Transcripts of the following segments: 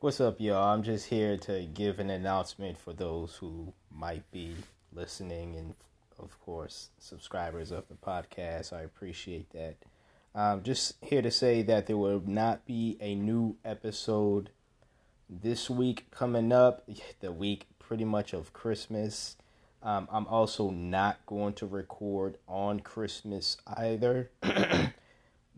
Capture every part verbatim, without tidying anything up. What's up, y'all? I'm just here to give an announcement for those who might be listening and, of course, subscribers of the podcast. I appreciate that. I'm just here to say that there will not be a new episode this week coming up, the week pretty much of Christmas. Um, I'm also not going to record on Christmas either.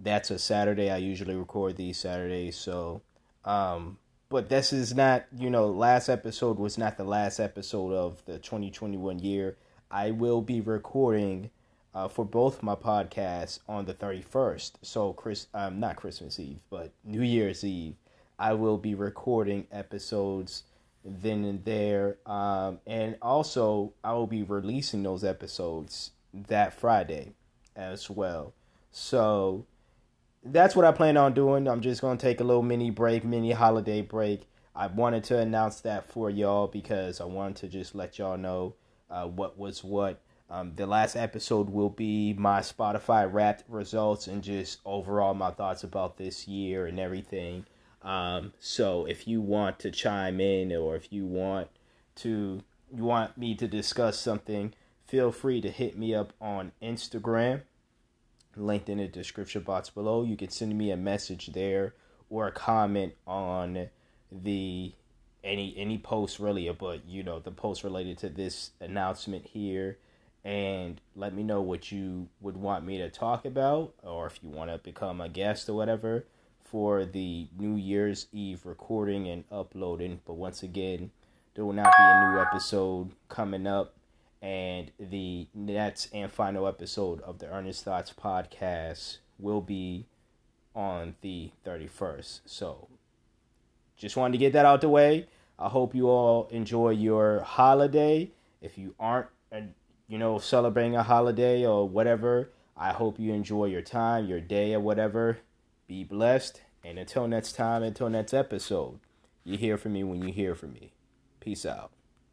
That's a Saturday. I usually record these Saturdays, so... um. But this is not, you know, last episode was not the last episode of the twenty twenty-one year. I will be recording uh, for both my podcasts on the thirty-first. So, Chris, um, not Christmas Eve, but New Year's Eve. I will be recording episodes then and there. Um, and also, I will be releasing those episodes that Friday as well. So... that's what I plan on doing. I'm just going to take a little mini break, mini holiday break. I wanted to announce that for y'all because I wanted to just let y'all know uh, what was what. Um, the last episode will be my Spotify Wrapped results and just overall my thoughts about this year and everything. Um, so if you want to chime in or if you want to you want me to discuss something, feel free to hit me up on Instagram. Linked in the description box below. You can send me a message there or a comment on the any any post really, but you know the post related to this announcement here, and let me know what you would want me to talk about, or if you want to become a guest or whatever for the New Year's Eve recording and uploading. But once again, there will not be a new episode coming up. And the next and final episode of the Earnest Thoughts podcast will be on the thirty-first. So just wanted to get that out the way. I hope you all enjoy your holiday. If you aren't, you know, celebrating a holiday or whatever, I hope you enjoy your time, your day or whatever. Be blessed. And until next time, until next episode, you hear from me when you hear from me. Peace out.